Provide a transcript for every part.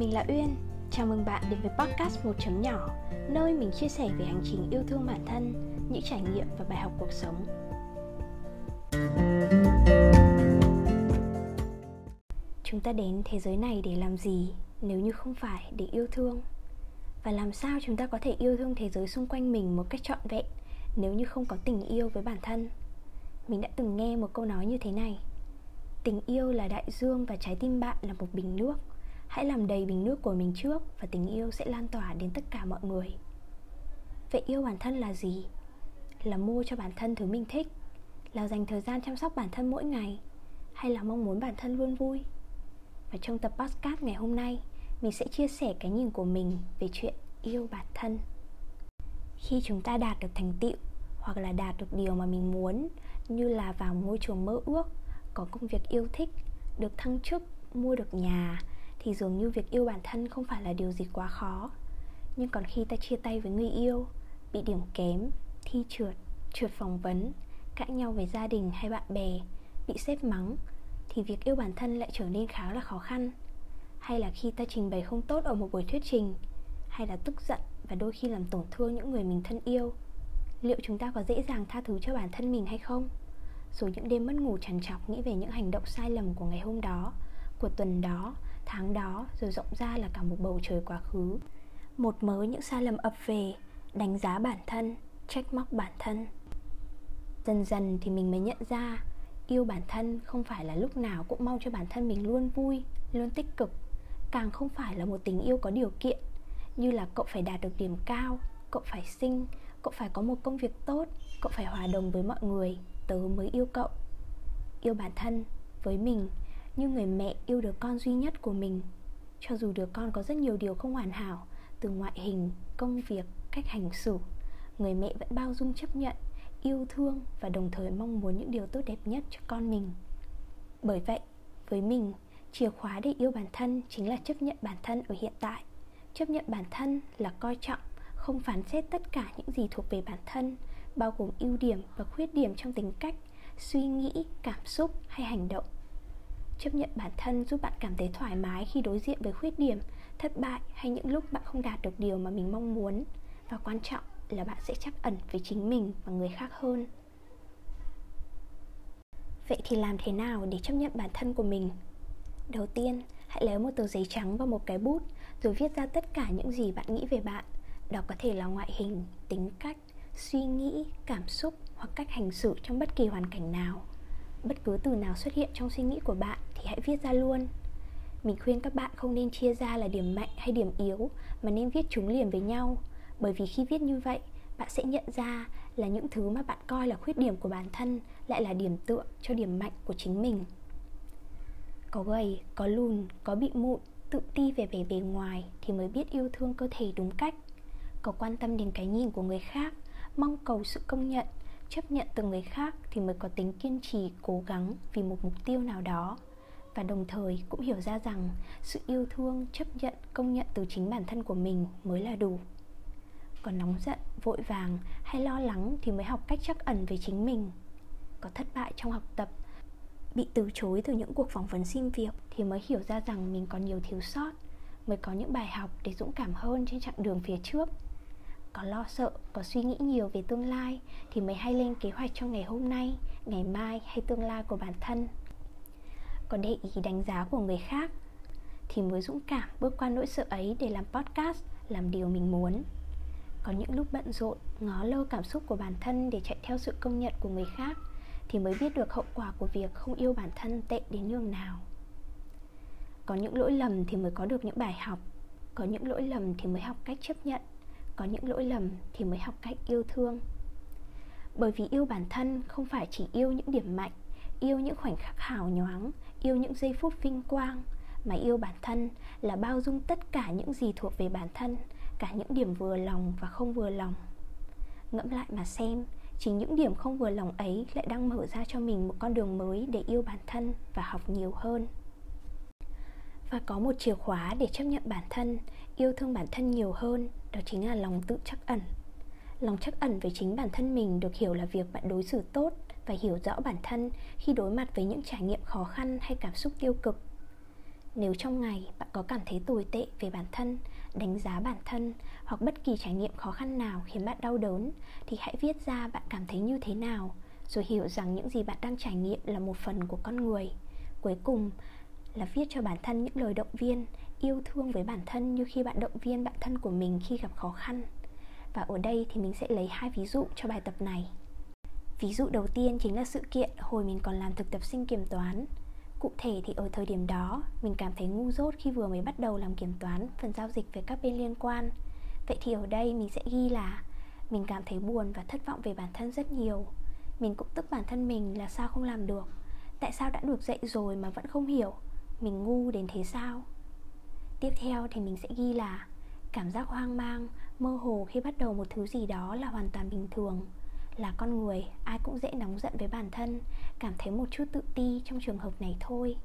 Mình là Uyên, chào mừng bạn đến với podcast Một Chấm Nhỏ, nơi mình chia sẻ về hành trình yêu thương bản thân, những trải nghiệm và bài học cuộc sống. Chúng ta đến thế giới này để làm gì nếu như không phải để yêu thương? Và làm sao chúng ta có thể yêu thương thế giới xung quanh mình một cách trọn vẹn nếu như không có tình yêu với bản thân? Mình đã từng nghe một câu nói như thế này: tình yêu là đại dương và trái tim bạn là một bình nước. Hãy làm đầy bình nước của mình trước và tình yêu sẽ lan tỏa đến tất cả mọi người. Vậy yêu bản thân là gì? Là mua cho bản thân thứ mình thích? Là dành thời gian chăm sóc bản thân mỗi ngày? Hay là mong muốn bản thân luôn vui? Và trong tập podcast ngày hôm nay, mình sẽ chia sẻ cái nhìn của mình về chuyện yêu bản thân. Khi chúng ta đạt được thành tựu hoặc là đạt được điều mà mình muốn, như là vào môi trường mơ ước, có công việc yêu thích, được thăng chức, mua được nhà, thì dường như việc yêu bản thân không phải là điều gì quá khó. Nhưng còn khi ta chia tay với người yêu, bị điểm kém, thi trượt, trượt phỏng vấn, cãi nhau với gia đình hay bạn bè, bị sếp mắng, thì việc yêu bản thân lại trở nên khá là khó khăn. Hay là khi ta trình bày không tốt ở một buổi thuyết trình, hay là tức giận và đôi khi làm tổn thương những người mình thân yêu, liệu chúng ta có dễ dàng tha thứ cho bản thân mình hay không? Rồi những đêm mất ngủ trằn trọc nghĩ về những hành động sai lầm của ngày hôm đó, của tuần đó, tháng đó, rồi rộng ra là cả một bầu trời quá khứ. Một mớ những sai lầm ập về, đánh giá bản thân, trách móc bản thân. Dần dần thì mình mới nhận ra, yêu bản thân không phải là lúc nào cũng mong cho bản thân mình luôn vui, luôn tích cực. Càng không phải là một tình yêu có điều kiện, như là cậu phải đạt được điểm cao, cậu phải xinh, cậu phải có một công việc tốt, cậu phải hòa đồng với mọi người, tớ mới yêu cậu. Yêu bản thân, với mình, như người mẹ yêu đứa con duy nhất của mình. Cho dù đứa con có rất nhiều điều không hoàn hảo, từ ngoại hình, công việc, cách hành xử, người mẹ vẫn bao dung chấp nhận, yêu thương và đồng thời mong muốn những điều tốt đẹp nhất cho con mình. Bởi vậy, với mình, chìa khóa để yêu bản thân chính là chấp nhận bản thân ở hiện tại. Chấp nhận bản thân là coi trọng, không phán xét tất cả những gì thuộc về bản thân, bao gồm ưu điểm và khuyết điểm trong tính cách, suy nghĩ, cảm xúc hay hành động. Chấp nhận bản thân giúp bạn cảm thấy thoải mái khi đối diện với khuyết điểm, thất bại hay những lúc bạn không đạt được điều mà mình mong muốn. Và quan trọng là bạn sẽ trắc ẩn với chính mình và người khác hơn. Vậy thì làm thế nào để chấp nhận bản thân của mình? Đầu tiên, hãy lấy một tờ giấy trắng và một cái bút, rồi viết ra tất cả những gì bạn nghĩ về bạn. Đó có thể là ngoại hình, tính cách, suy nghĩ, cảm xúc hoặc cách hành xử trong bất kỳ hoàn cảnh nào. Bất cứ từ nào xuất hiện trong suy nghĩ của bạn thì hãy viết ra luôn. Mình khuyên các bạn không nên chia ra là điểm mạnh hay điểm yếu, mà nên viết chúng liền với nhau. Bởi vì khi viết như vậy, bạn sẽ nhận ra là những thứ mà bạn coi là khuyết điểm của bản thân lại là điểm tựa cho điểm mạnh của chính mình. Có gầy, có lùn, có bị mụn, tự ti về vẻ bề ngoài thì mới biết yêu thương cơ thể đúng cách. Có quan tâm đến cái nhìn của người khác, mong cầu sự công nhận, chấp nhận từ người khác thì mới có tính kiên trì, cố gắng vì một mục tiêu nào đó. Và đồng thời cũng hiểu ra rằng sự yêu thương, chấp nhận, công nhận từ chính bản thân của mình mới là đủ. Còn nóng giận, vội vàng hay lo lắng thì mới học cách trắc ẩn về chính mình. Có thất bại trong học tập, bị từ chối từ những cuộc phỏng vấn xin việc thì mới hiểu ra rằng mình còn nhiều thiếu sót, mới có những bài học để dũng cảm hơn trên chặng đường phía trước. Có lo sợ, có suy nghĩ nhiều về tương lai thì mới hay lên kế hoạch cho ngày hôm nay, ngày mai hay tương lai của bản thân. Có để ý đánh giá của người khác thì mới dũng cảm bước qua nỗi sợ ấy để làm podcast, làm điều mình muốn. Có những lúc bận rộn, ngó lơ cảm xúc của bản thân để chạy theo sự công nhận của người khác thì mới biết được hậu quả của việc không yêu bản thân tệ đến nhường nào. Có những lỗi lầm thì mới có được những bài học. Có những lỗi lầm thì mới học cách chấp nhận. Có những lỗi lầm thì mới học cách yêu thương. Bởi vì yêu bản thân không phải chỉ yêu những điểm mạnh, yêu những khoảnh khắc hào nhoáng, yêu những giây phút vinh quang, mà yêu bản thân là bao dung tất cả những gì thuộc về bản thân, cả những điểm vừa lòng và không vừa lòng. Ngẫm lại mà xem, chính những điểm không vừa lòng ấy lại đang mở ra cho mình một con đường mới để yêu bản thân và học nhiều hơn. Và có một chìa khóa để chấp nhận bản thân, yêu thương bản thân nhiều hơn, đó chính là lòng tự trắc ẩn. Lòng trắc ẩn với chính bản thân mình được hiểu là việc bạn đối xử tốt và hiểu rõ bản thân khi đối mặt với những trải nghiệm khó khăn hay cảm xúc tiêu cực. Nếu trong ngày bạn có cảm thấy tồi tệ về bản thân, đánh giá bản thân hoặc bất kỳ trải nghiệm khó khăn nào khiến bạn đau đớn, thì hãy viết ra bạn cảm thấy như thế nào, rồi hiểu rằng những gì bạn đang trải nghiệm là một phần của con người. Cuối cùng là viết cho bản thân những lời động viên, yêu thương với bản thân như khi bạn động viên bản thân của mình khi gặp khó khăn. Và ở đây thì mình sẽ lấy 2 ví dụ cho bài tập này. Ví dụ đầu tiên chính là sự kiện hồi mình còn làm thực tập sinh kiểm toán. Cụ thể thì ở thời điểm đó, mình cảm thấy ngu dốt khi vừa mới bắt đầu làm kiểm toán phần giao dịch với các bên liên quan. Vậy thì ở đây mình sẽ ghi là mình cảm thấy buồn và thất vọng về bản thân rất nhiều. Mình cũng tức bản thân mình là sao không làm được, tại sao đã được dạy rồi mà vẫn không hiểu, mình ngu đến thế sao. Tiếp theo thì mình sẽ ghi là cảm giác hoang mang, mơ hồ khi bắt đầu một thứ gì đó là hoàn toàn bình thường. Là con người, ai cũng dễ nóng giận với bản thân, cảm thấy một chút tự ti trong trường hợp này thôi.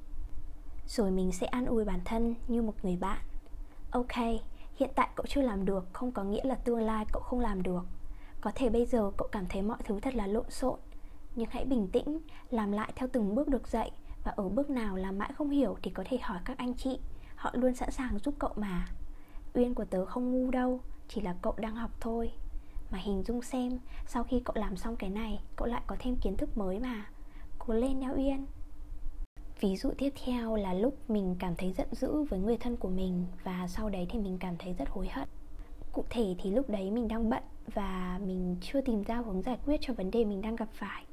Rồi mình sẽ an ủi bản thân như một người bạn. Ok, hiện tại cậu chưa làm được không có nghĩa là tương lai cậu không làm được. Có thể bây giờ cậu cảm thấy mọi thứ thật là lộn xộn, nhưng hãy bình tĩnh, làm lại theo từng bước được dạy. Và ở bước nào làm mãi không hiểu thì có thể hỏi các anh chị, họ luôn sẵn sàng giúp cậu mà. Uyên của tớ không ngu đâu, chỉ là cậu đang học thôi. Mà hình dung xem, sau khi cậu làm xong cái này, cậu lại có thêm kiến thức mới mà. Cố lên nha Uyên. Ví dụ tiếp theo là lúc mình cảm thấy giận dữ với người thân của mình, và sau đấy thì mình cảm thấy rất hối hận. Cụ thể thì lúc đấy mình đang bận và mình chưa tìm ra hướng giải quyết cho vấn đề mình đang gặp phải.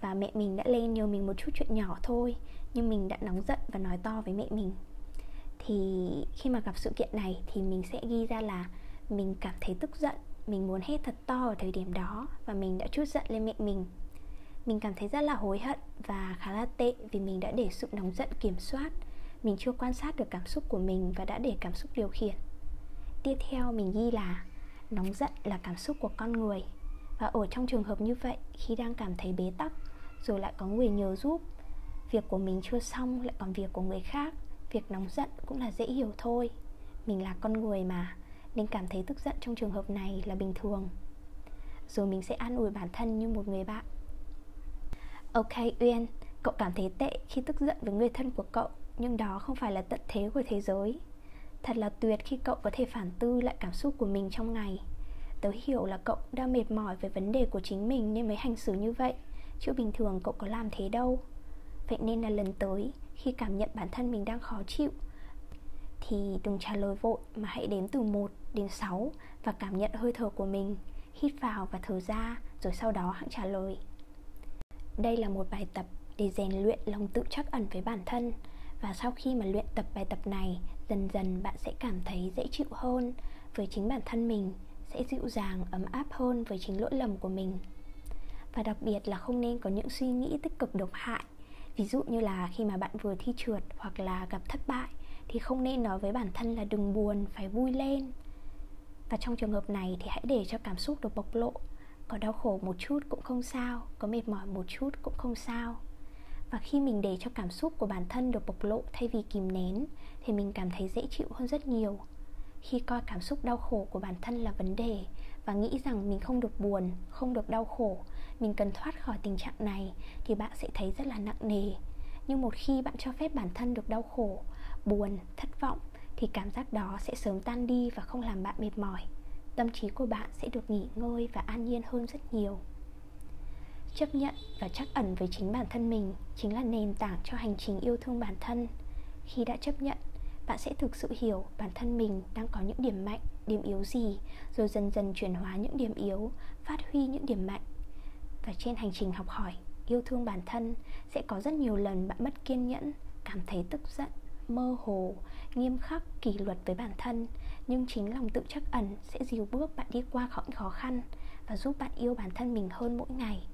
Và mẹ mình đã lên nhờ mình một chút chuyện nhỏ thôi, nhưng mình đã nóng giận và nói to với mẹ mình. Thì khi mà gặp sự kiện này thì mình sẽ ghi ra là mình cảm thấy tức giận, mình muốn hét thật to ở thời điểm đó và mình đã trút giận lên mẹ mình. Mình cảm thấy rất là hối hận và khá là tệ vì mình đã để sự nóng giận kiểm soát. Mình chưa quan sát được cảm xúc của mình và đã để cảm xúc điều khiển. Tiếp theo mình ghi là nóng giận là cảm xúc của con người. Và ở trong trường hợp như vậy, khi đang cảm thấy bế tắc rồi lại có người nhờ giúp, việc của mình chưa xong lại còn việc của người khác, việc nóng giận cũng là dễ hiểu thôi. Mình là con người mà, nên cảm thấy tức giận trong trường hợp này là bình thường. Rồi mình sẽ an ủi bản thân như một người bạn. Ok Uyên, cậu cảm thấy tệ khi tức giận với người thân của cậu, nhưng đó không phải là tận thế của thế giới. Thật là tuyệt khi cậu có thể phản tư lại cảm xúc của mình trong ngày. Tớ hiểu là cậu đang mệt mỏi về vấn đề của chính mình nên mới hành xử như vậy, chứ bình thường cậu có làm thế đâu. Vậy nên là lần tới, khi cảm nhận bản thân mình đang khó chịu, thì đừng trả lời vội mà hãy đếm từ 1 đến 6 và cảm nhận hơi thở của mình, hít vào và thở ra, rồi sau đó hãy trả lời. Đây là một bài tập để rèn luyện lòng tự trắc ẩn với bản thân. Và sau khi mà luyện tập bài tập này, dần dần bạn sẽ cảm thấy dễ chịu hơn với chính bản thân mình, sẽ dịu dàng, ấm áp hơn với chính lỗi lầm của mình. Và đặc biệt là không nên có những suy nghĩ tích cực độc hại. Ví dụ như là khi mà bạn vừa thi trượt hoặc là gặp thất bại, thì không nên nói với bản thân là đừng buồn, phải vui lên. Và trong trường hợp này thì hãy để cho cảm xúc được bộc lộ. Có đau khổ một chút cũng không sao, có mệt mỏi một chút cũng không sao. Và khi mình để cho cảm xúc của bản thân được bộc lộ thay vì kìm nén, thì mình cảm thấy dễ chịu hơn rất nhiều. Khi coi cảm xúc đau khổ của bản thân là vấn đề và nghĩ rằng mình không được buồn, không được đau khổ, mình cần thoát khỏi tình trạng này, thì bạn sẽ thấy rất là nặng nề. Nhưng một khi bạn cho phép bản thân được đau khổ, buồn, thất vọng, thì cảm giác đó sẽ sớm tan đi và không làm bạn mệt mỏi. Tâm trí của bạn sẽ được nghỉ ngơi và an nhiên hơn rất nhiều. Chấp nhận và trắc ẩn với chính bản thân mình chính là nền tảng cho hành trình yêu thương bản thân. Khi đã chấp nhận, bạn sẽ thực sự hiểu bản thân mình đang có những điểm mạnh, điểm yếu gì, rồi dần dần chuyển hóa những điểm yếu, phát huy những điểm mạnh. Và trên hành trình học hỏi, yêu thương bản thân, sẽ có rất nhiều lần bạn mất kiên nhẫn, cảm thấy tức giận, mơ hồ, nghiêm khắc, kỷ luật với bản thân. Nhưng chính lòng tự trắc ẩn sẽ dìu bước bạn đi qua khỏi khó khăn và giúp bạn yêu bản thân mình hơn mỗi ngày.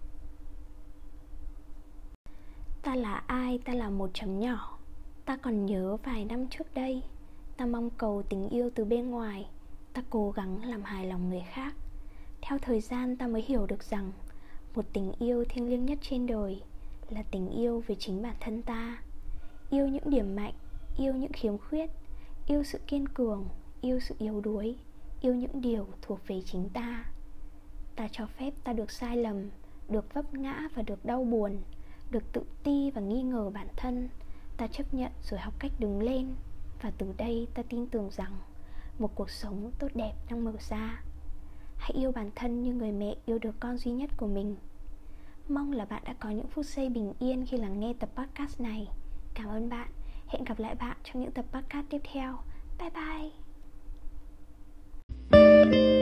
Ta là ai, ta là một chấm nhỏ. Ta còn nhớ vài năm trước đây, ta mong cầu tình yêu từ bên ngoài, ta cố gắng làm hài lòng người khác. Theo thời gian ta mới hiểu được rằng một tình yêu thiêng liêng nhất trên đời là tình yêu với chính bản thân ta. Yêu những điểm mạnh, yêu những khiếm khuyết, yêu sự kiên cường, yêu sự yếu đuối, yêu những điều thuộc về chính ta. Ta cho phép ta được sai lầm, được vấp ngã và được đau buồn, được tự ti và nghi ngờ bản thân. Ta chấp nhận rồi học cách đứng lên. Và từ đây ta tin tưởng rằng một cuộc sống tốt đẹp đang mở ra. Hãy yêu bản thân như người mẹ yêu đứa con duy nhất của mình. Mong là bạn đã có những phút giây bình yên khi lắng nghe tập podcast này. Cảm ơn bạn. Hẹn gặp lại bạn trong những tập podcast tiếp theo. Bye bye.